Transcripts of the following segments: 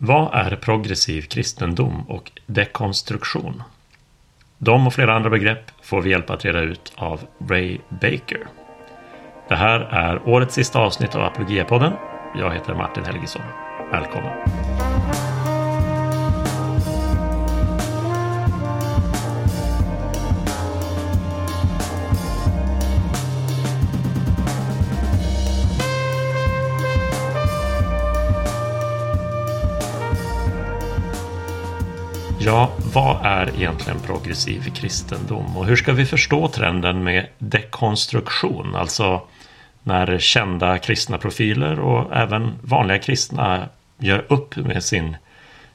Vad är progressiv kristendom och dekonstruktion? De och flera andra begrepp får vi hjälpa att reda ut av Ray Baker. Det här är årets sista avsnitt av Apologia-podden. Jag heter Martin Helgesson. Välkommen! Ja, vad är egentligen progressiv kristendom och hur ska vi förstå trenden med dekonstruktion? Alltså när kända kristna profiler och även vanliga kristna gör upp med sin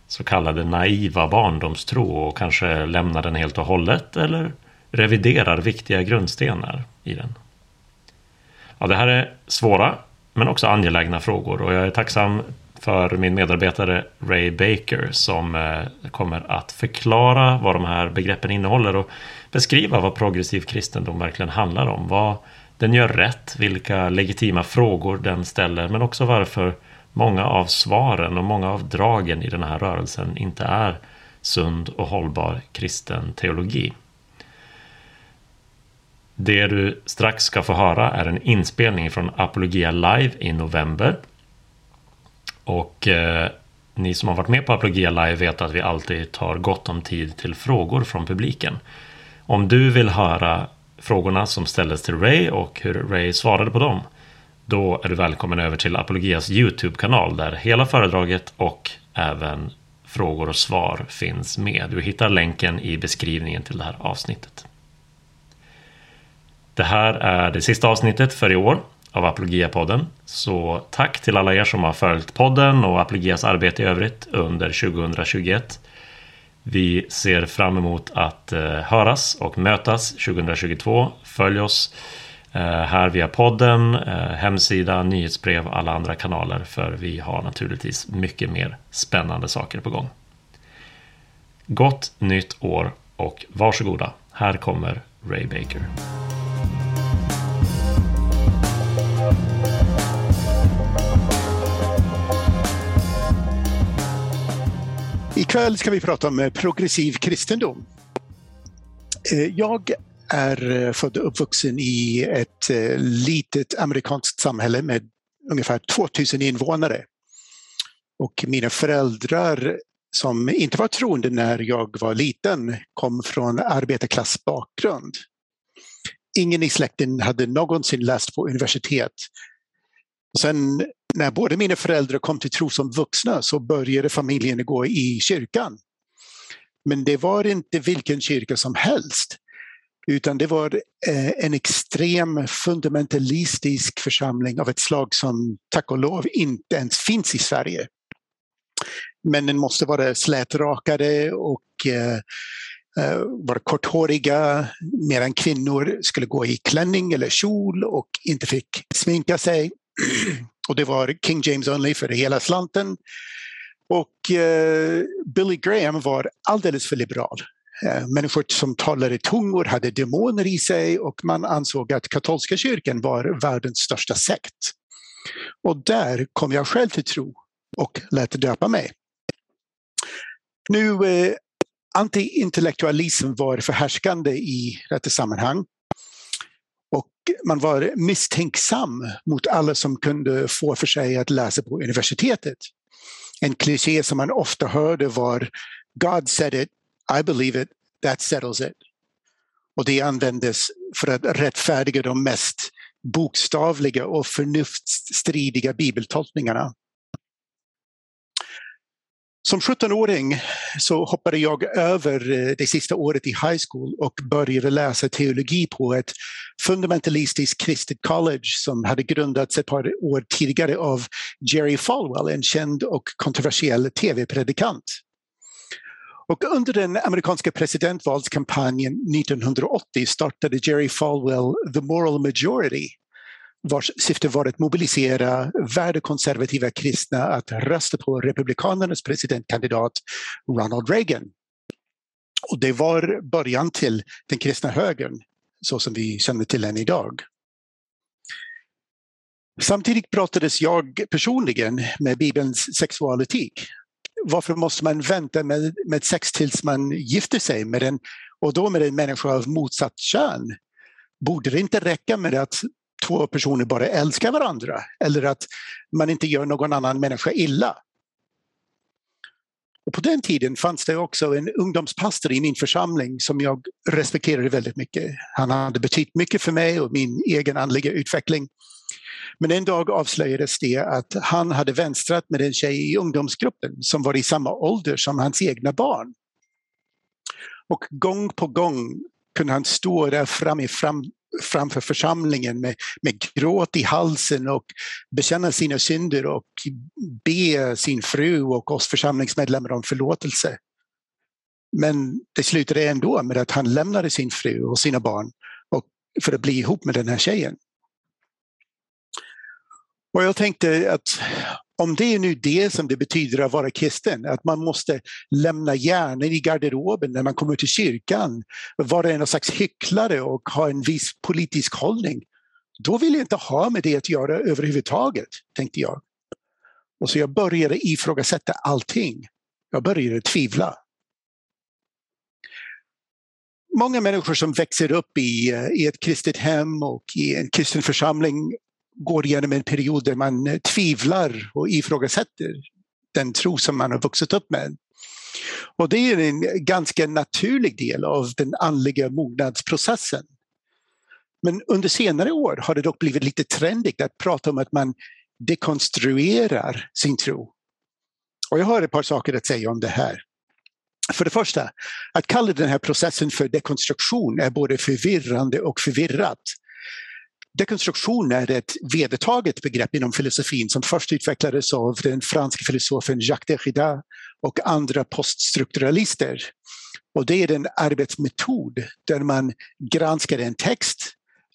så kallade naiva barndomstro och kanske lämnar den helt och hållet eller reviderar viktiga grundstenar i den. Ja, det här är svåra men också angelägna frågor och jag är tacksam för min medarbetare Ray Baker som kommer att förklara vad de här begreppen innehåller och beskriva vad progressiv kristendom verkligen handlar om. Vad den gör rätt, vilka legitima frågor den ställer men också varför många av svaren och många av dragen i den här rörelsen inte är sund och hållbar kristen teologi. Det du strax ska få höra är en inspelning från Apologia Live i november. Och ni som har varit med på Apologia Live vet att vi alltid tar gott om tid till frågor från publiken. Om du vill höra frågorna som ställdes till Ray och hur Ray svarade på dem, då är du välkommen över till Apologias YouTube-kanal där hela föredraget och även frågor och svar finns med. Du hittar länken i beskrivningen till det här avsnittet. Det här är det sista avsnittet för i år av Apologia-podden. Så tack till alla er som har följt podden och Apologias arbete i övrigt under 2021. Vi ser fram emot att höras och mötas 2022. Följ oss här via podden, hemsida, nyhetsbrev och alla andra kanaler, för vi har naturligtvis mycket mer spännande saker på gång. Gott nytt år och varsågoda. Här kommer Ray Baker. Ikväll ska vi prata om progressiv kristendom. Jag är född och uppvuxen i ett litet amerikanskt samhälle med ungefär 2000 invånare. Och mina föräldrar, som inte var troende när jag var liten, kom från arbetarklassbakgrund. Ingen i släkten hade någonsin läst på universitet. Sen när både mina föräldrar kom till tro som vuxna så började familjen gå i kyrkan. Men det var inte vilken kyrka som helst, utan det var en extrem fundamentalistisk församling av ett slag som tack och lov inte ens finns i Sverige. Men den måste vara slätrakade och var korthåriga, medan kvinnor skulle gå i klänning eller kjol och inte fick sminka sig. Och det var King James Only för hela slanten. Och Billy Graham var alldeles för liberal. Människor som talade tungor hade demoner i sig och man ansåg att katolska kyrkan var världens största sekt. Och där kom jag själv till tro och lät döpa mig. Nu, antiintellektualism var förhärskande i detta sammanhang. Och man var misstänksam mot alla som kunde få för sig att läsa på universitetet. En kliché som man ofta hörde var God said it, I believe it, that settles it. Och det användes för att rättfärdiga de mest bokstavliga och förnuftsstridiga bibeltolkningarna. Som 17-åring så hoppade jag över det sista året i high school och började läsa teologi på ett fundamentalistiskt kristet college som hade grundats ett par år tidigare av Jerry Falwell, en känd och kontroversiell tv-predikant. Och under den amerikanska presidentvalskampanjen 1980 startade Jerry Falwell The Moral Majority, vars syfte var att mobilisera värdekonservativa kristna att rösta på republikanernas presidentkandidat Ronald Reagan. Och det var början till den kristna högern, så som vi känner till den idag. Samtidigt pratades jag personligen med Bibelns sexualetik. varför måste man vänta med sex tills man gifter sig med en, och då med en människa av motsatt kön? Borde det inte räcka med att två personer bara älskar varandra, eller att man inte gör någon annan människa illa? Och på den tiden fanns det också en ungdomspastor i min församling som jag respekterade väldigt mycket. Han hade betytt mycket för mig och min egen andliga utveckling. Men en dag avslöjades det att han hade vänstrat med en tjej i ungdomsgruppen som var i samma ålder som hans egna barn. Och gång på gång kunde han stå där framför församlingen med gråt i halsen och bekänna sina synder och be sin fru och oss församlingsmedlemmar om förlåtelse. Men det slutade ändå med att han lämnade sin fru och sina barn och för att bli ihop med den här tjejen. Och jag tänkte att om det är nu det som det betyder att vara kristen, att man måste lämna hjärnan i garderoben när man kommer till kyrkan, vara en slags hycklare och ha en viss politisk hållning, då vill jag inte ha med det att göra överhuvudtaget, tänkte jag. Och så jag började ifrågasätta allting. Jag började tvivla. Många människor som växer upp i ett kristet hem och i en kristen församling går igenom en period där man tvivlar och ifrågasätter den tro som man har vuxit upp med. Och det är en ganska naturlig del av den andliga mognadsprocessen. Men under senare år har det dock blivit lite trendigt att prata om att man dekonstruerar sin tro. Och jag har ett par saker att säga om det här. För det första, att kalla den här processen för dekonstruktion är både förvirrande och förvirrat. Dekonstruktion är ett vedertaget begrepp inom filosofin som först utvecklades av den franska filosofen Jacques Derrida och andra poststrukturalister. Och det är en arbetsmetod där man granskar en text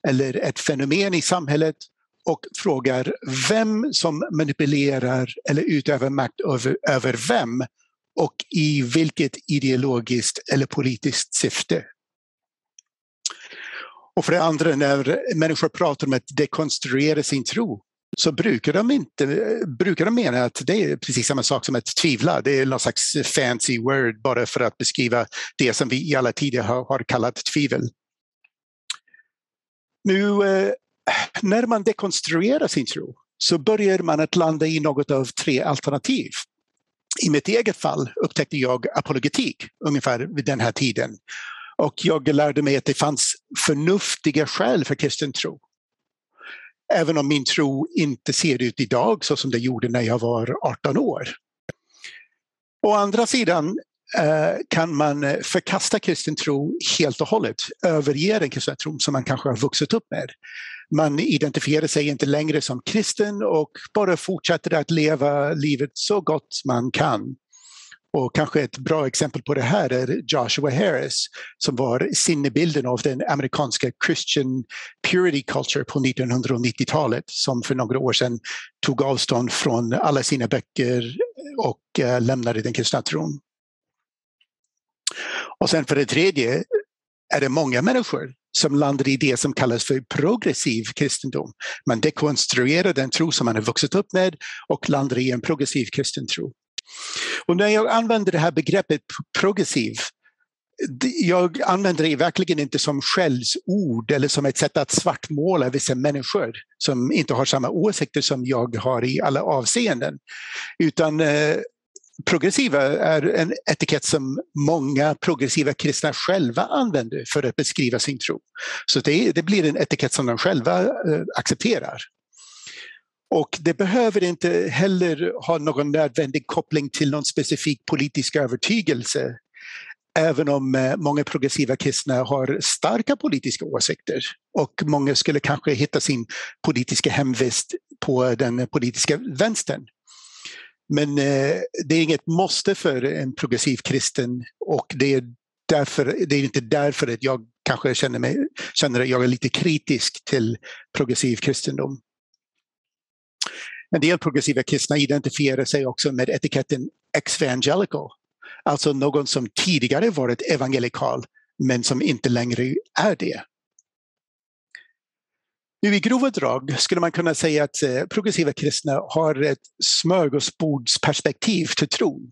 eller ett fenomen i samhället och frågar vem som manipulerar eller utövar makt över vem och i vilket ideologiskt eller politiskt syfte. Och för det andra, när människor pratar om att dekonstruera sin tro så brukar de mena att det är precis samma sak som att tvivla. Det är någon slags fancy word bara för att beskriva det som vi i alla tider har kallat tvivel. Nu, när man dekonstruerar sin tro så börjar man att landa i något av tre alternativ. I mitt eget fall upptäckte jag apologetik ungefär vid den här tiden. Och jag lärde mig att det fanns förnuftiga skäl för kristen tro. Även om min tro inte ser ut idag så som det gjorde när jag var 18 år. Å andra sidan kan man förkasta kristen tro helt och hållet. Överge den kristna tron som man kanske har vuxit upp med. Man identifierar sig inte längre som kristen och bara fortsätter att leva livet så gott man kan. Och kanske ett bra exempel på det här är Joshua Harris som var sinnebilden av den amerikanska Christian Purity Culture på 1990-talet som för några år sedan tog avstånd från alla sina böcker och lämnade den kristna tron. Och sen för det tredje är det många människor som landar i det som kallas för progressiv kristendom. Man dekonstruerar den tro som man har vuxit upp med och landar i en progressiv kristen tro. Och när jag använder det här begreppet progressiv, jag använder det verkligen inte som skällsord eller som ett sätt att svartmåla vissa människor som inte har samma åsikter som jag har i alla avseenden. Utan progressiva är en etikett som många progressiva kristna själva använder för att beskriva sin tro. Så det blir en etikett som de själva accepterar. Och det behöver inte heller ha någon nödvändig koppling till någon specifik politisk övertygelse. Även om många progressiva kristna har starka politiska åsikter. Och många skulle kanske hitta sin politiska hemvist på den politiska vänstern. Men det är inget måste för en progressiv kristen. Och det är inte därför att jag kanske känner att jag är lite kritisk till progressiv kristendom. En del progressiva kristna identifierar sig också med etiketten evangelical, alltså någon som tidigare varit evangelikal men som inte längre är det. Nu i grova drag skulle man kunna säga att progressiva kristna har ett smörgåsbordsperspektiv till tron.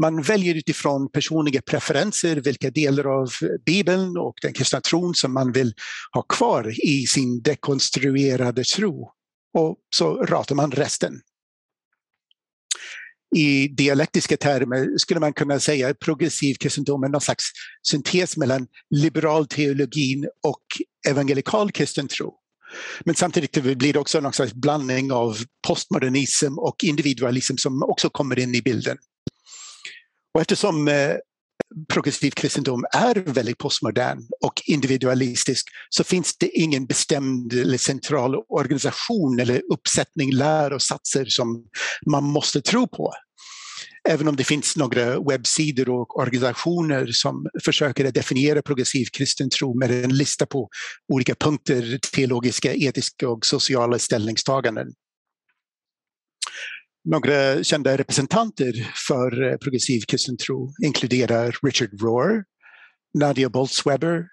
Man väljer utifrån personliga preferenser vilka delar av Bibeln och den kristna tron som man vill ha kvar i sin dekonstruerade tro. Och så ratar man resten. I dialektiska termer skulle man kunna säga att progressiv kristendom är någon slags syntes mellan liberal teologin och evangelikal kristen tro. Men samtidigt blir det också någon slags blandning av postmodernism och individualism som också kommer in i bilden. Och eftersom progressiv kristendom är väldigt postmodern och individualistisk så finns det ingen bestämd eller central organisation eller uppsättning lärosatser som man måste tro på. Även om det finns några webbsidor och organisationer som försöker definiera progressiv kristen tro med en lista på olika punkter, teologiska, etiska och sociala ställningstaganden. Några kända representanter för progressiv kristen tro inkluderar Richard Rohr, Nadia Bolz-Weber,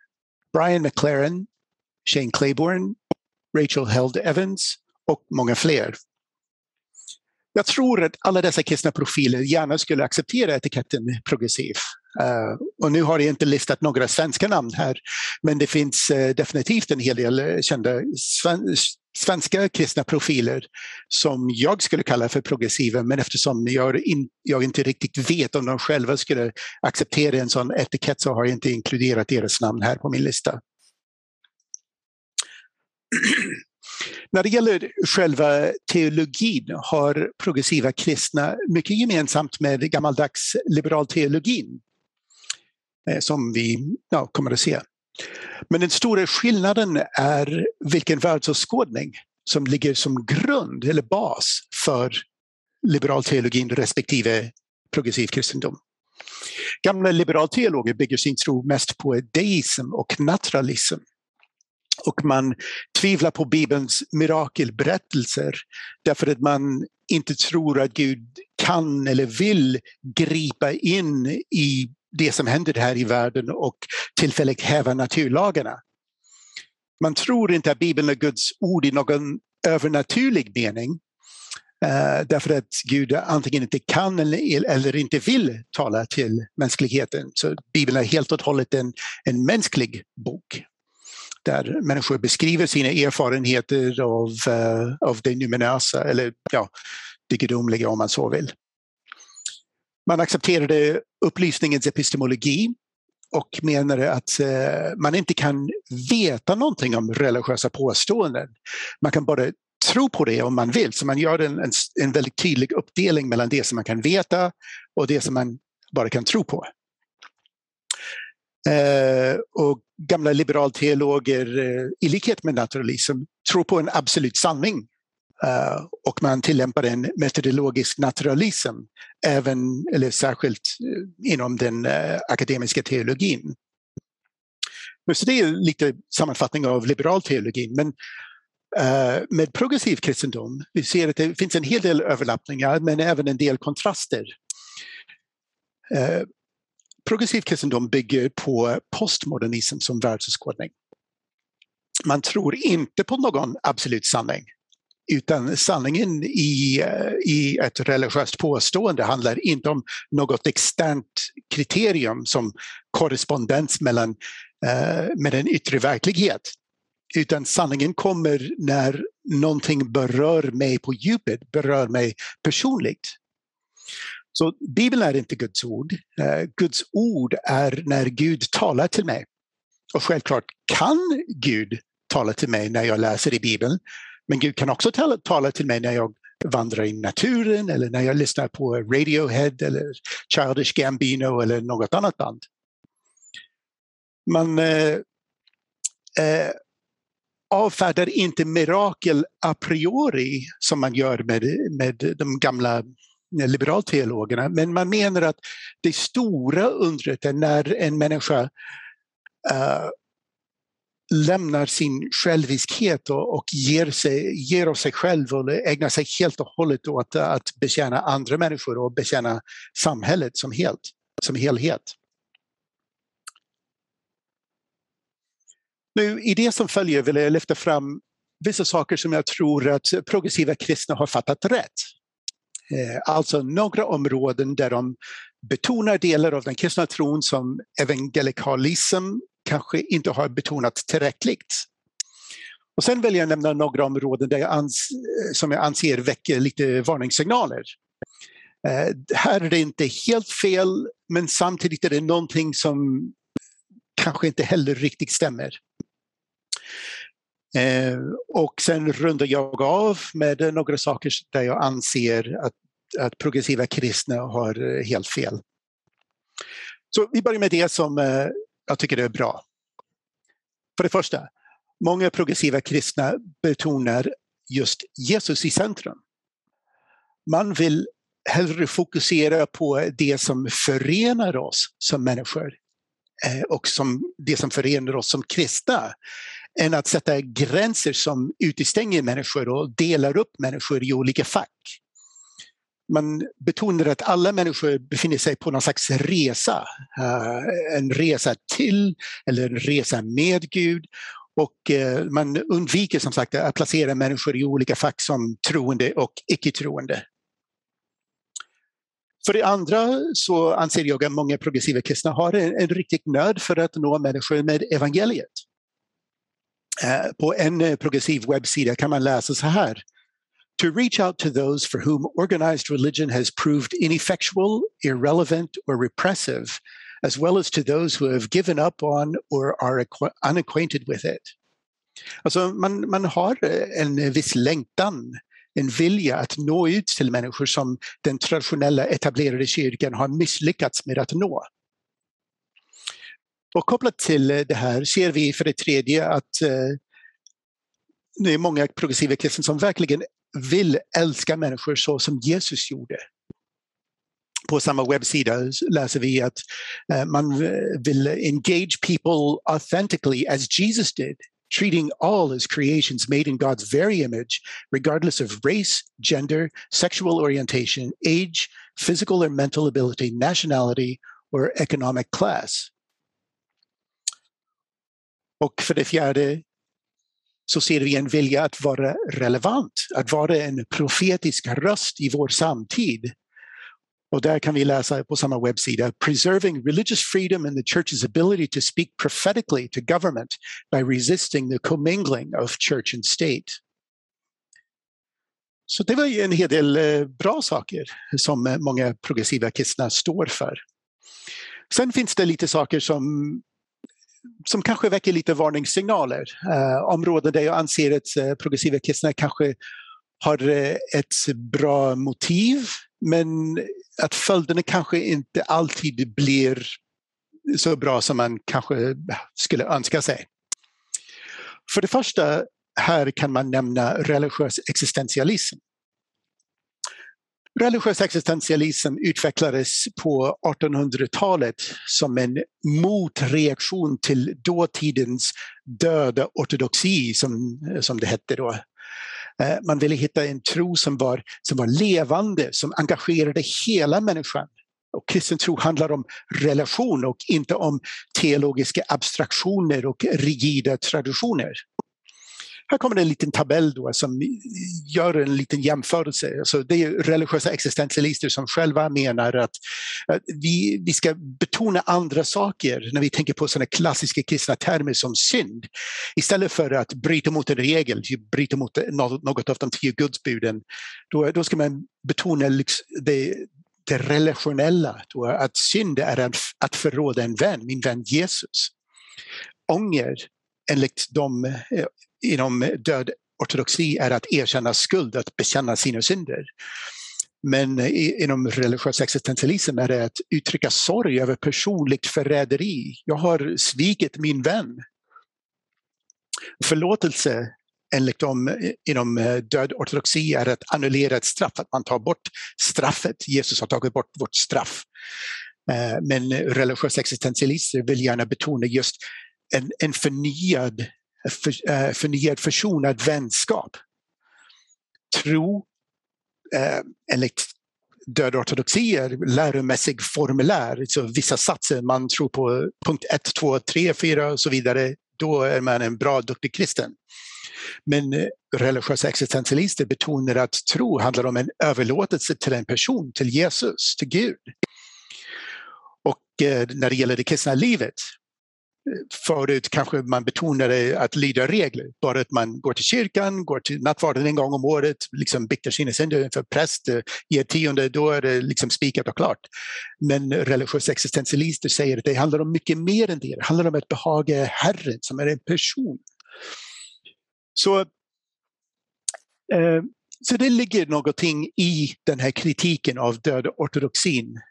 Brian McLaren, Shane Claiborne, Rachel Held Evans och många fler. Jag tror att alla dessa kristna profiler gärna skulle acceptera etiketten progressiv. Och nu har jag inte listat några svenska namn här, men det finns definitivt en hel del kända svenska kristna profiler som jag skulle kalla för progressiva, men eftersom jag inte riktigt vet om de själva skulle acceptera en sån etikett så har jag inte inkluderat deras namn här på min lista. När det gäller själva teologin har progressiva kristna mycket gemensamt med gammaldags liberal teologin som vi kommer att se. Men den stora skillnaden är vilken världsåskådning som ligger som grund eller bas för liberal teologin respektive progressiv kristendom. Gamla liberalteologer bygger sin tro mest på deism och naturalism. Och man tvivlar på Bibelns mirakelberättelser därför att man inte tror att Gud kan eller vill gripa in i det som händer här i världen och tillfälligt häva naturlagarna. Man tror inte att Bibeln är Guds ord i någon övernaturlig mening därför att Gud antingen inte kan eller inte vill tala till mänskligheten. Så Bibeln är helt och hållet en mänsklig bok, där människor beskriver sina erfarenheter av det numinösa eller det gudomliga om man så vill. Man accepterade upplysningens epistemologi och menade att man inte kan veta någonting om religiösa påståenden. Man kan bara tro på det om man vill, så man gör en väldigt tydlig uppdelning mellan det som man kan veta och det som man bara kan tro på. Och gamla liberalteologer i likhet med naturalism tror på en absolut sanning och man tillämpar en metodologisk naturalism även eller särskilt inom den akademiska teologin. Så det är lite sammanfattning av liberalteologin, men med progressiv kristendom vi ser att det finns en hel del överlappningar men även en del kontraster. Progressiv kristendom bygger på postmodernism som världsåskådning. Man tror inte på någon absolut sanning, utan sanningen i ett religiöst påstående handlar inte om något externt kriterium som korrespondens med en yttre verklighet. Utan sanningen kommer när någonting berör mig på djupet, berör mig personligt. Så Bibeln är inte Guds ord. Guds ord är när Gud talar till mig. Och självklart kan Gud tala till mig när jag läser i Bibeln. Men Gud kan också tala till mig när jag vandrar i naturen eller när jag lyssnar på Radiohead eller Childish Gambino eller något annat band. Man avfärdar inte mirakel a priori som man gör med de gamla liberalteologerna, men man menar att det stora undret är när en människa lämnar sin själviskhet och ger av sig själv och ägnar sig helt och hållet åt att betjäna andra människor och betjäna samhället som helhet. Nu, i det som följer vill jag lyfta fram vissa saker som jag tror att progressiva kristna har fattat rätt. Alltså några områden där de betonar delar av den kristna tron som evangelikalism kanske inte har betonat tillräckligt. Och sen vill jag nämna några områden där som jag anser väcker lite varningssignaler. Här är det inte helt fel, men samtidigt är det någonting som kanske inte heller riktigt stämmer. Och sen rundar jag av med några saker där jag anser att progressiva kristna har helt fel. Så vi börjar med det som jag tycker är bra. För det första, många progressiva kristna betonar just Jesus i centrum. Man vill hellre fokusera på det som förenar oss som människor och som det som förenar oss som kristna, än att sätta gränser som utestänger människor och delar upp människor i olika fack. Man betonar att alla människor befinner sig på någon slags resa. En resa till eller en resa med Gud. Och man undviker som sagt att placera människor i olika fack som troende och icke-troende. För det andra så anser jag att många progressiva kristna har en riktig nöd för att nå människor med evangeliet. På en progressiv webbsida kan man läsa så här. To reach out to those for whom organized religion has proved ineffectual, irrelevant or repressive, as well as to those who have given up on or are unacquainted with it. Alltså man har en viss längtan, en vilja att nå ut till människor som den traditionella etablerade kyrkan har misslyckats med att nå. Och kopplat till det här ser vi för det tredje att det är många progressiva kristna som verkligen vill älska människor så som Jesus gjorde. På samma webbsida läser vi att man vill engage people authentically as Jesus did, treating all as creations made in God's very image, regardless of race, gender, sexual orientation, age, physical or mental ability, nationality or economic class. Och för det fjärde så ser vi en vilja att vara relevant, att vara en profetisk röst i vår samtid. Och där kan vi läsa på samma webbsida. Preserving religious freedom and the church's ability to speak prophetically to government by resisting the commingling of church and state. Så det var ju en hel del bra saker som många progressiva kristna står för. Sen finns det lite saker som kanske väcker lite varningssignaler. Områden där jag anser att progressiva kristna kanske har ett bra motiv, men att följderna kanske inte alltid blir så bra som man kanske skulle önska sig. För det första, här kan man nämna religiös existentialism. Religiös existentialism utvecklades på 1800-talet som en motreaktion till dåtidens döda ortodoxi, som det hette då. Man ville hitta en tro som var levande, som engagerade hela människan. Och kristen tro handlar om relation och inte om teologiska abstraktioner och rigida traditioner. Här kommer en liten tabell då som gör en liten jämförelse. Alltså det är religiösa existentialister som själva menar att vi ska betona andra saker när vi tänker på sådana klassiska kristna termer som synd. Istället för att bryta mot en regel, bryta mot något av de 10 gudsbuden, då ska man betona det relationella. Då, att synd är att förråda en vän, min vän Jesus. Ånger enligt de inom död ortodoxi är att erkänna skuld, att bekänna sina synder. Men inom religiös existentialism är det att uttrycka sorg över personligt förräderi. Jag har svikit min vän. Förlåtelse enligt dem inom död ortodoxi är att annullera ett straff, att man tar bort straffet. Jesus har tagit bort vårt straff. Men religiös existentialister vill gärna betona just en förnyad försonad vänskap. Tro enligt död ortodoxi är läromässig formulär. Så vissa satser man tror på punkt 1, 2, 3, 4 och så vidare. Då är man en bra, duktig kristen. Men religiösa existentialister betonar att tro handlar om en överlåtelse till en person, till Jesus, till Gud. Och när det gäller det kristna livet, förut kanske man betonade att lyda regler. Bara att man går till kyrkan, går till nattvarden en gång om året, liksom biktar sina synder inför präst, ger tionde, då är det liksom spikat och klart. Men religiösa existentialister säger att det handlar om mycket mer än det. Det handlar om att behaga Herren som är en person. Så det ligger någonting i den här kritiken av död ortodoxin.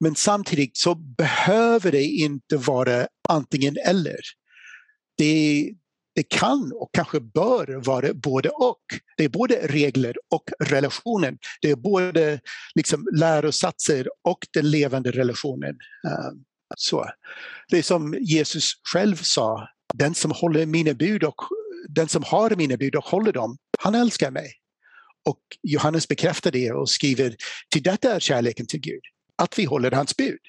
Men samtidigt så behöver det inte vara antingen eller. Det kan och kanske bör vara både och. Det är både regler och relationen. Det är både liksom lärosatser och den levande relationen. Så. Det är som Jesus själv sa. Den som håller mina bud och den som har mina bud och håller dem, han älskar mig. Och Johannes bekräftar det och skriver, till detta är kärleken till Gud, att vi håller hans bud.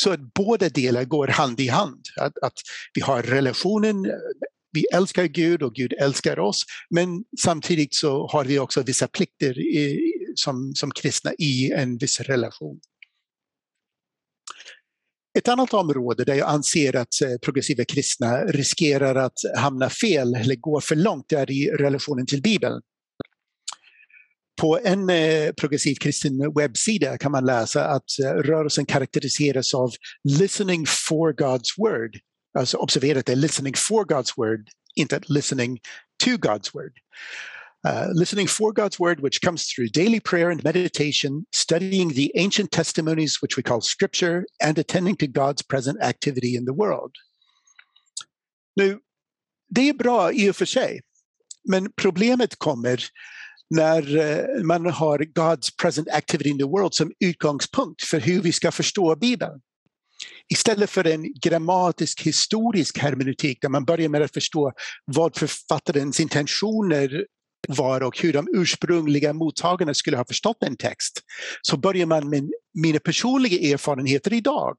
Så att båda delar går hand i hand. Att vi har relationen, vi älskar Gud och Gud älskar oss. Men samtidigt så har vi också vissa plikter som kristna i en viss relation. Ett annat område där jag anser att progressiva kristna riskerar att hamna fel eller gå för långt är i relationen till Bibeln. På en progressiv kristen webbsida kan man läsa att rörelsen karaktäriseras av listening for God's word. Alltså observera att det är listening for God's word, inte listening to God's word. Listening for God's word, which comes through daily prayer and meditation, studying the ancient testimonies, which we call scripture, and attending to God's present activity in the world. Nu, det är bra i och för sig, men problemet kommer när man har God's present activity in the world som utgångspunkt för hur vi ska förstå Bibeln. Istället för en grammatisk, historisk hermeneutik där man börjar med att förstå vad författarens intentioner var och hur de ursprungliga mottagarna skulle ha förstått en text, så börjar man med mina personliga erfarenheter idag.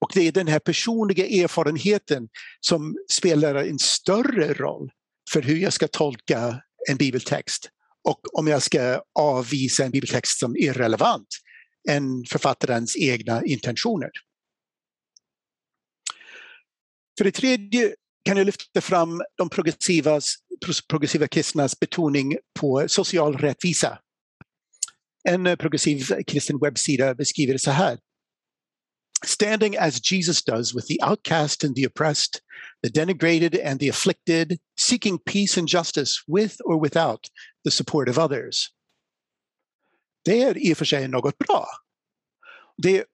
Och det är den här personliga erfarenheten som spelar en större roll för hur jag ska tolka en bibeltext. Och om jag ska avvisa en bibeltext som är relevant än författarens egna intentioner. För det tredje kan jag lyfta fram de progressiva kristnas betoning på social rättvisa. En progressiv kristen webbsida beskriver det så här. Standing as Jesus does with the outcast and the oppressed, the denigrated and the afflicted, seeking peace and justice with or without the support of others. Det är i och för sig något bra. Det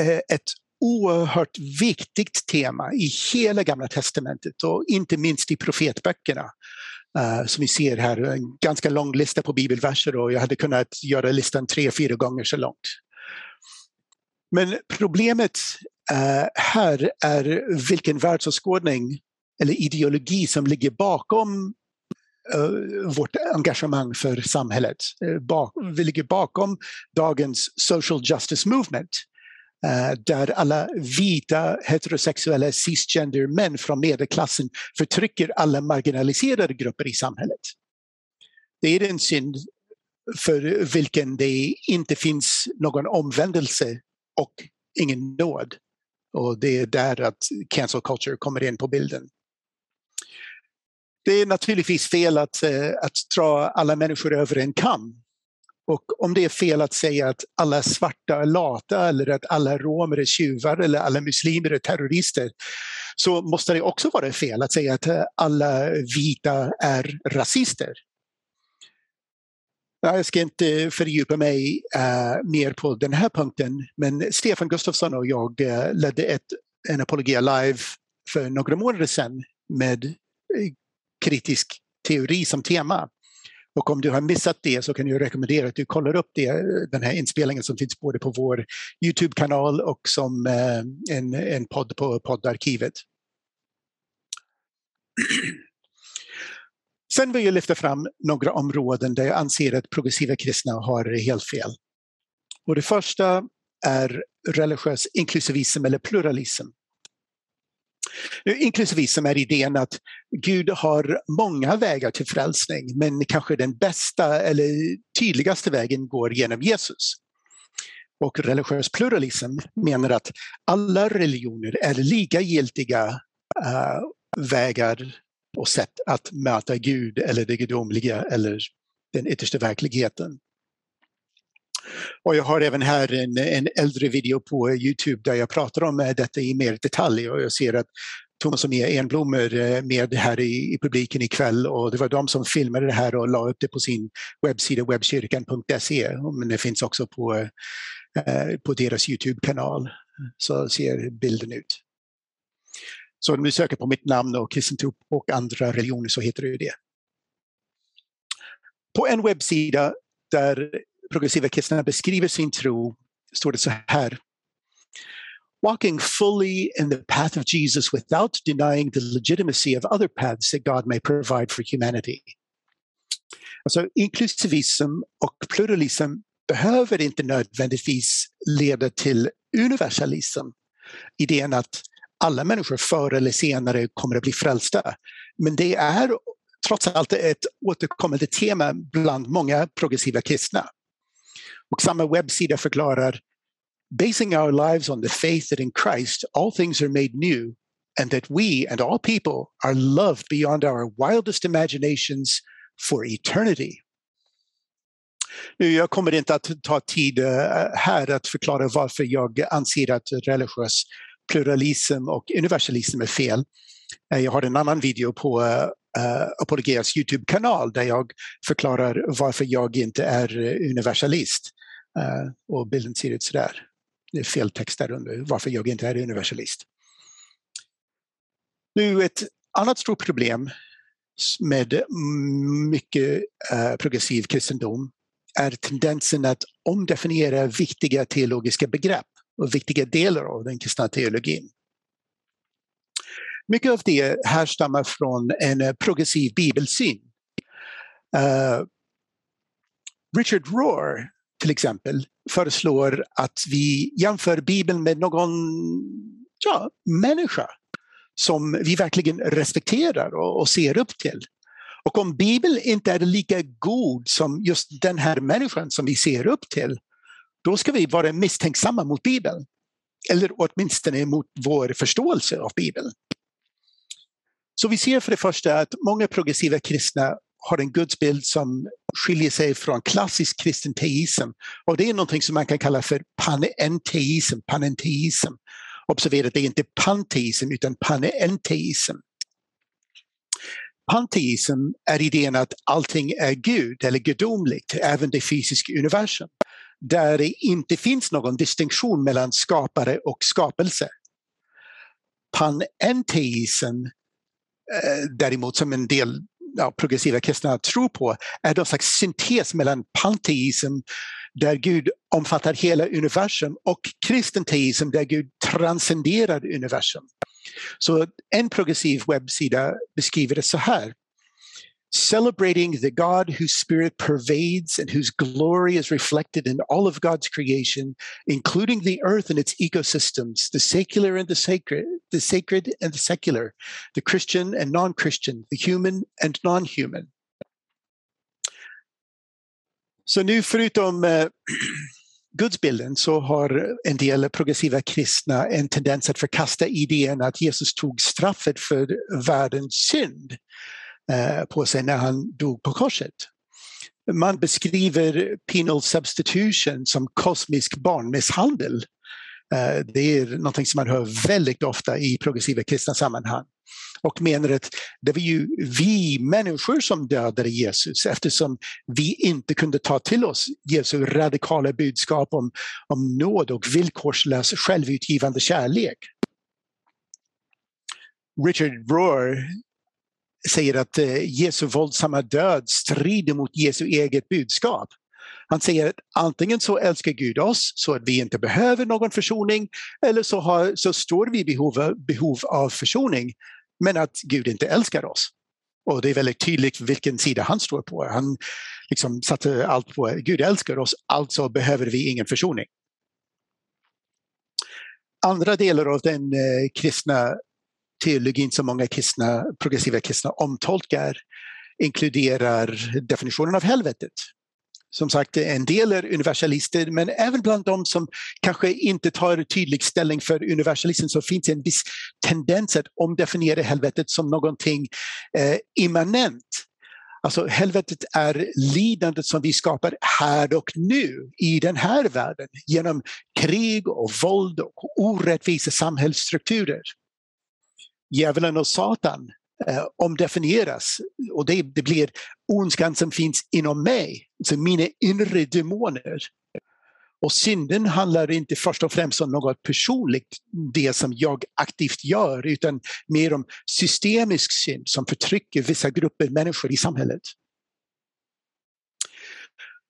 är ett oerhört viktigt tema i hela Gamla testamentet och inte minst i profetböckerna. Som vi ser här, en ganska lång lista på bibelverser och jag hade kunnat göra listan 3-4 gånger så långt. Men problemet här är vilken världsåskådning eller ideologi som ligger bakom vårt engagemang för samhället. Vi ligger bakom dagens social justice movement där alla vita, heterosexuella, cisgender män från medelklassen förtrycker alla marginaliserade grupper i samhället. Det är en synd för vilken det inte finns någon omvändelse och ingen nåd. Och det är där att cancel culture kommer in på bilden. Det är naturligtvis fel att dra alla människor över en kam. Och om det är fel att säga att alla svarta är lata eller att alla romer är tjuvar eller alla muslimer är terrorister, så måste det också vara fel att säga att alla vita är rasister. Jag ska inte fördjupa mig mer på den här punkten, men Stefan Gustafsson och jag ledde en Apologia live för några månader sedan med kritisk teori som tema. Och om du har missat det så kan jag rekommendera att du kollar upp den här inspelningen som finns både på vår YouTube-kanal och som en podd på poddarkivet. Sen vill jag lyfta fram några områden där jag anser att progressiva kristna har helt fel. Och det första är religiös inklusivism eller pluralism. Inklusivism är idén att Gud har många vägar till frälsning, men kanske den bästa eller tydligaste vägen går genom Jesus. Och religiös pluralism menar att alla religioner är lika giltiga vägar och sätt att möta Gud eller det gudomliga eller den yttersta verkligheten. Och jag har även här en äldre video på YouTube där jag pratar om detta i mer detalj, och jag ser att Thomas och Mia Enblom är med här i publiken ikväll, och det var de som filmade det här och la upp det på sin webbsida webbkyrkan.se, men det finns också på deras YouTube-kanal, så ser bilden ut. Så om du söker på mitt namn och kristendom och andra religioner så heter det det. På en webbsida där progressiva kristna beskriver sin tro står det så här: walking fully in the path of Jesus without denying the legitimacy of other paths that God may provide for humanity. Alltså inklusivism och pluralism behöver inte nödvändigtvis leda till universalism. Idén att alla människor förr eller senare kommer att bli frälsta. Men det är trots allt ett återkommande tema bland många progressiva kristna. Och samma webbsida förklarar: basing our lives on the faith that in Christ all things are made new and that we and all people are loved beyond our wildest imaginations for eternity. Nu, jag kommer inte att ta tid här att förklara varför jag anser att religiös pluralism och universalism är fel. Jag har en annan video på Apologias YouTube-kanal där jag förklarar varför jag inte är universalist. Och bilden ser ut så där. Det är fel text där under varför jag inte är universalist. Nu, ett annat stort problem med mycket progressiv kristendom är tendensen att omdefiniera viktiga teologiska begrepp och viktiga delar av den kristna teologin. Mycket av det härstammar från en progressiv bibelsyn. Richard Rohr till exempel föreslår att vi jämför Bibeln med någon människa som vi verkligen respekterar och ser upp till. Och om Bibeln inte är lika god som just den här människan som vi ser upp till, då ska vi vara misstänksamma mot Bibeln. Eller åtminstone mot vår förståelse av Bibeln. Så vi ser för det första att många progressiva kristna har en gudsbild som skiljer sig från klassisk kristen teism. Och det är någonting som man kan kalla för panenteism. Observera att det är inte panteism utan panenteism. Panteism är idén att allting är Gud eller gudomligt, även det fysiska universum. Där det inte finns någon distinktion mellan skapare och skapelse. Panenteism däremot, som en del progressiva kristna tror på, är en slags syntes mellan panteism där Gud omfattar hela universum och kristenteism där Gud transcenderar universum. Så en progressiv webbsida beskriver det så här: celebrating the God whose spirit pervades and whose glory is reflected in all of God's creation, including the earth and its ecosystems, the secular and the sacred and the secular, the Christian and non-Christian, the human and non-human. Så nu förutom gudsbilden så har en del progressiva kristna en tendens att förkasta idén att Jesus tog straffet för världens synd på sig när han dog på korset. Man beskriver penal substitution som kosmisk barnmisshandel. Det är något som man hör väldigt ofta i progressiva kristna sammanhang. Och menar att det var ju vi människor som dödade Jesus eftersom vi inte kunde ta till oss Jesu radikala budskap om nåd och villkorslös självutgivande kärlek. Richard Rohr säger att Jesu våldsamma död strider mot Jesu eget budskap. Han säger att antingen så älskar Gud oss så att vi inte behöver någon försoning, eller så står vi i behov av försoning, men att Gud inte älskar oss. Och det är väldigt tydligt vilken sida han står på. Han liksom satte allt på Gud älskar oss, alltså behöver vi ingen försoning. Andra delar av den kristna teologin som många kristna, progressiva kristna omtolkar inkluderar definitionen av helvetet. Som sagt, en del är universalister, men även bland de som kanske inte tar tydlig ställning för universalismen så finns en viss tendens att omdefiniera helvetet som någonting immanent. Alltså helvetet är lidandet som vi skapar här och nu i den här världen genom krig och våld och orättvisa samhällsstrukturer. Djävulen och Satan omdefinieras och det blir ondskan som finns inom mig, alltså mina inre demoner. Och synden handlar inte först och främst om något personligt, det som jag aktivt gör, utan mer om systemisk synd som förtrycker vissa grupper människor i samhället.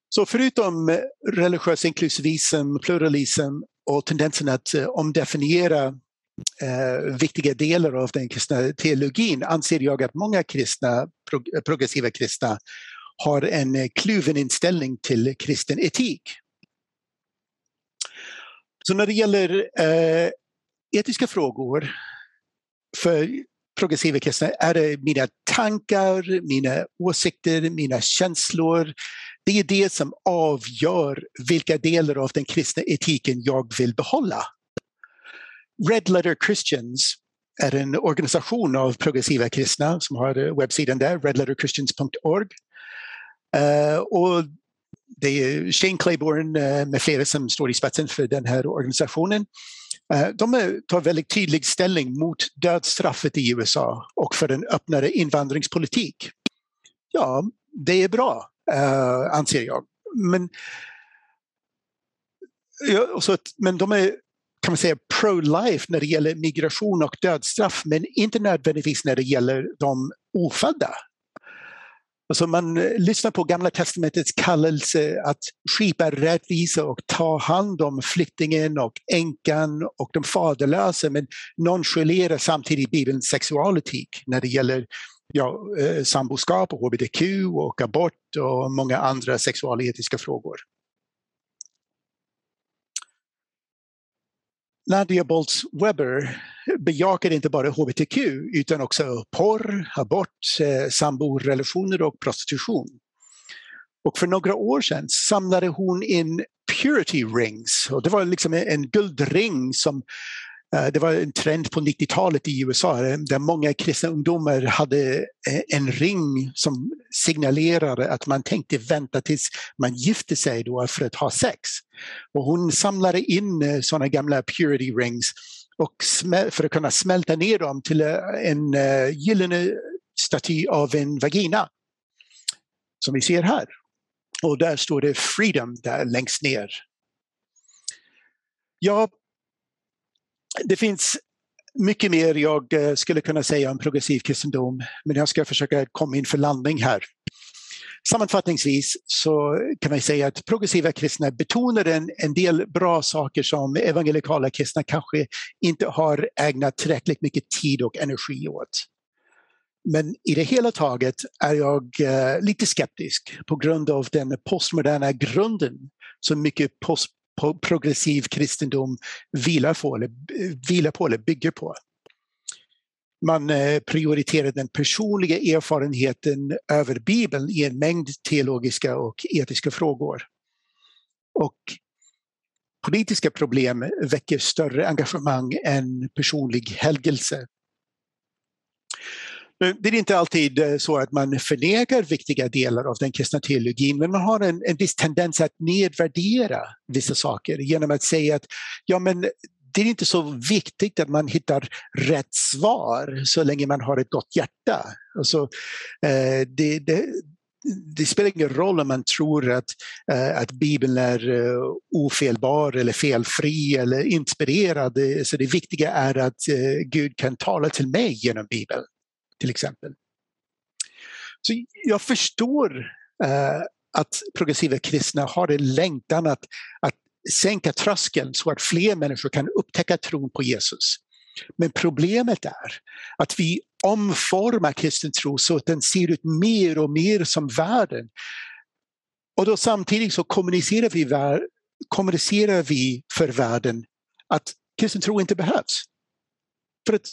Så förutom religiös inklusivism, pluralism och tendensen att omdefiniera viktiga delar av den kristna teologin anser jag att många kristna, progressiva kristna har en kluven inställning till kristen etik. Så när det gäller etiska frågor för progressiva kristna är det mina tankar, mina åsikter, mina känslor. Det är det som avgör vilka delar av den kristna etiken jag vill behålla. Red Letter Christians är en organisation av progressiva kristna som har webbsidan där, redletterchristians.org. Och det är Shane Claiborne med flera som står i spetsen för den här organisationen. De tar väldigt tydlig ställning mot dödsstraffet i USA och för en öppnare invandringspolitik. Ja, det är bra, anser jag. Men de är, kan man säga, pro-life när det gäller migration och dödsstraff, men inte nödvändigtvis när det gäller de ofödda. Alltså man lyssnar på Gamla testamentets kallelse att skipa rättvisa och ta hand om flyktingen och änkan och de faderlösa, men nonchalerar samtidigt Bibelns sexualetik när det gäller samboskap och hbtq och abort och många andra sexualetiska frågor. Nadia Bolz-Weber bejakade inte bara hbtq utan också porr, abort, samborelationer och prostitution. Och för några år sedan samlade hon in purity rings. Och det var liksom en guldring som det var en trend på 90-talet i USA där många kristna ungdomar hade en ring som signalerade att man tänkte vänta tills man gifte sig då för att ha sex. Och hon samlade in sådana gamla purity rings och för att kunna smälta ner dem till en gyllene staty av en vagina som vi ser här. Och där står det freedom där längst ner. Ja, det finns mycket mer jag skulle kunna säga om progressiv kristendom, men jag ska försöka komma in för landning här. Sammanfattningsvis så kan man säga att progressiva kristna betonar en del bra saker som evangelikala kristna kanske inte har ägnat tillräckligt mycket tid och energi åt. Men i det hela taget är jag lite skeptisk på grund av den postmoderna grunden som mycket progressiv kristendom vilar på eller bygger på. Man prioriterar den personliga erfarenheten över Bibeln i en mängd teologiska och etiska frågor. Och politiska problem väcker större engagemang än personlig helgelse. Det är inte alltid så att man förnekar viktiga delar av den kristna teologin, men man har en viss tendens att nedvärdera vissa saker genom att säga att ja, men det är inte så viktigt att man hittar rätt svar så länge man har ett gott hjärta. Alltså, det spelar ingen roll om man tror att Bibeln är ofelbar eller felfri eller inspirerad. Så det viktiga är att Gud kan tala till mig genom Bibeln, till exempel. Så jag förstår att progressiva kristna har en längtan att sänka tröskeln så att fler människor kan upptäcka tron på Jesus. Men problemet är att vi omformar kristen tro så att den ser ut mer och mer som världen. Och då samtidigt så kommunicerar vi för världen att kristen tro inte behövs. För att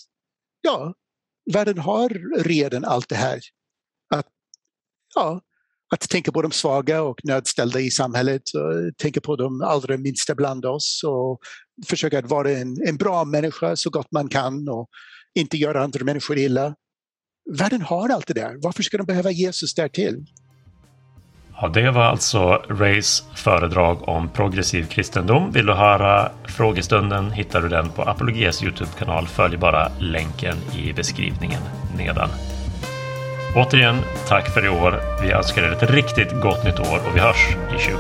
ja, världen har redan allt det här. Att tänka på de svaga och nödställda i samhället. Tänka på de allra minsta bland oss. Och försöka att vara en bra människa så gott man kan. Och inte göra andra människor illa. Världen har allt det där. Varför ska de behöva Jesus därtill? Ja, det var alltså Rays föredrag om progressiv kristendom. Vill du höra frågestunden hittar du den på Apologias YouTube-kanal. Följ bara länken i beskrivningen nedan. Återigen, tack för i år. Vi önskar er ett riktigt gott nytt år och vi hörs i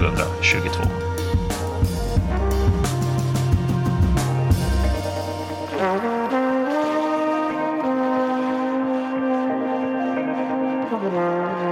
2022.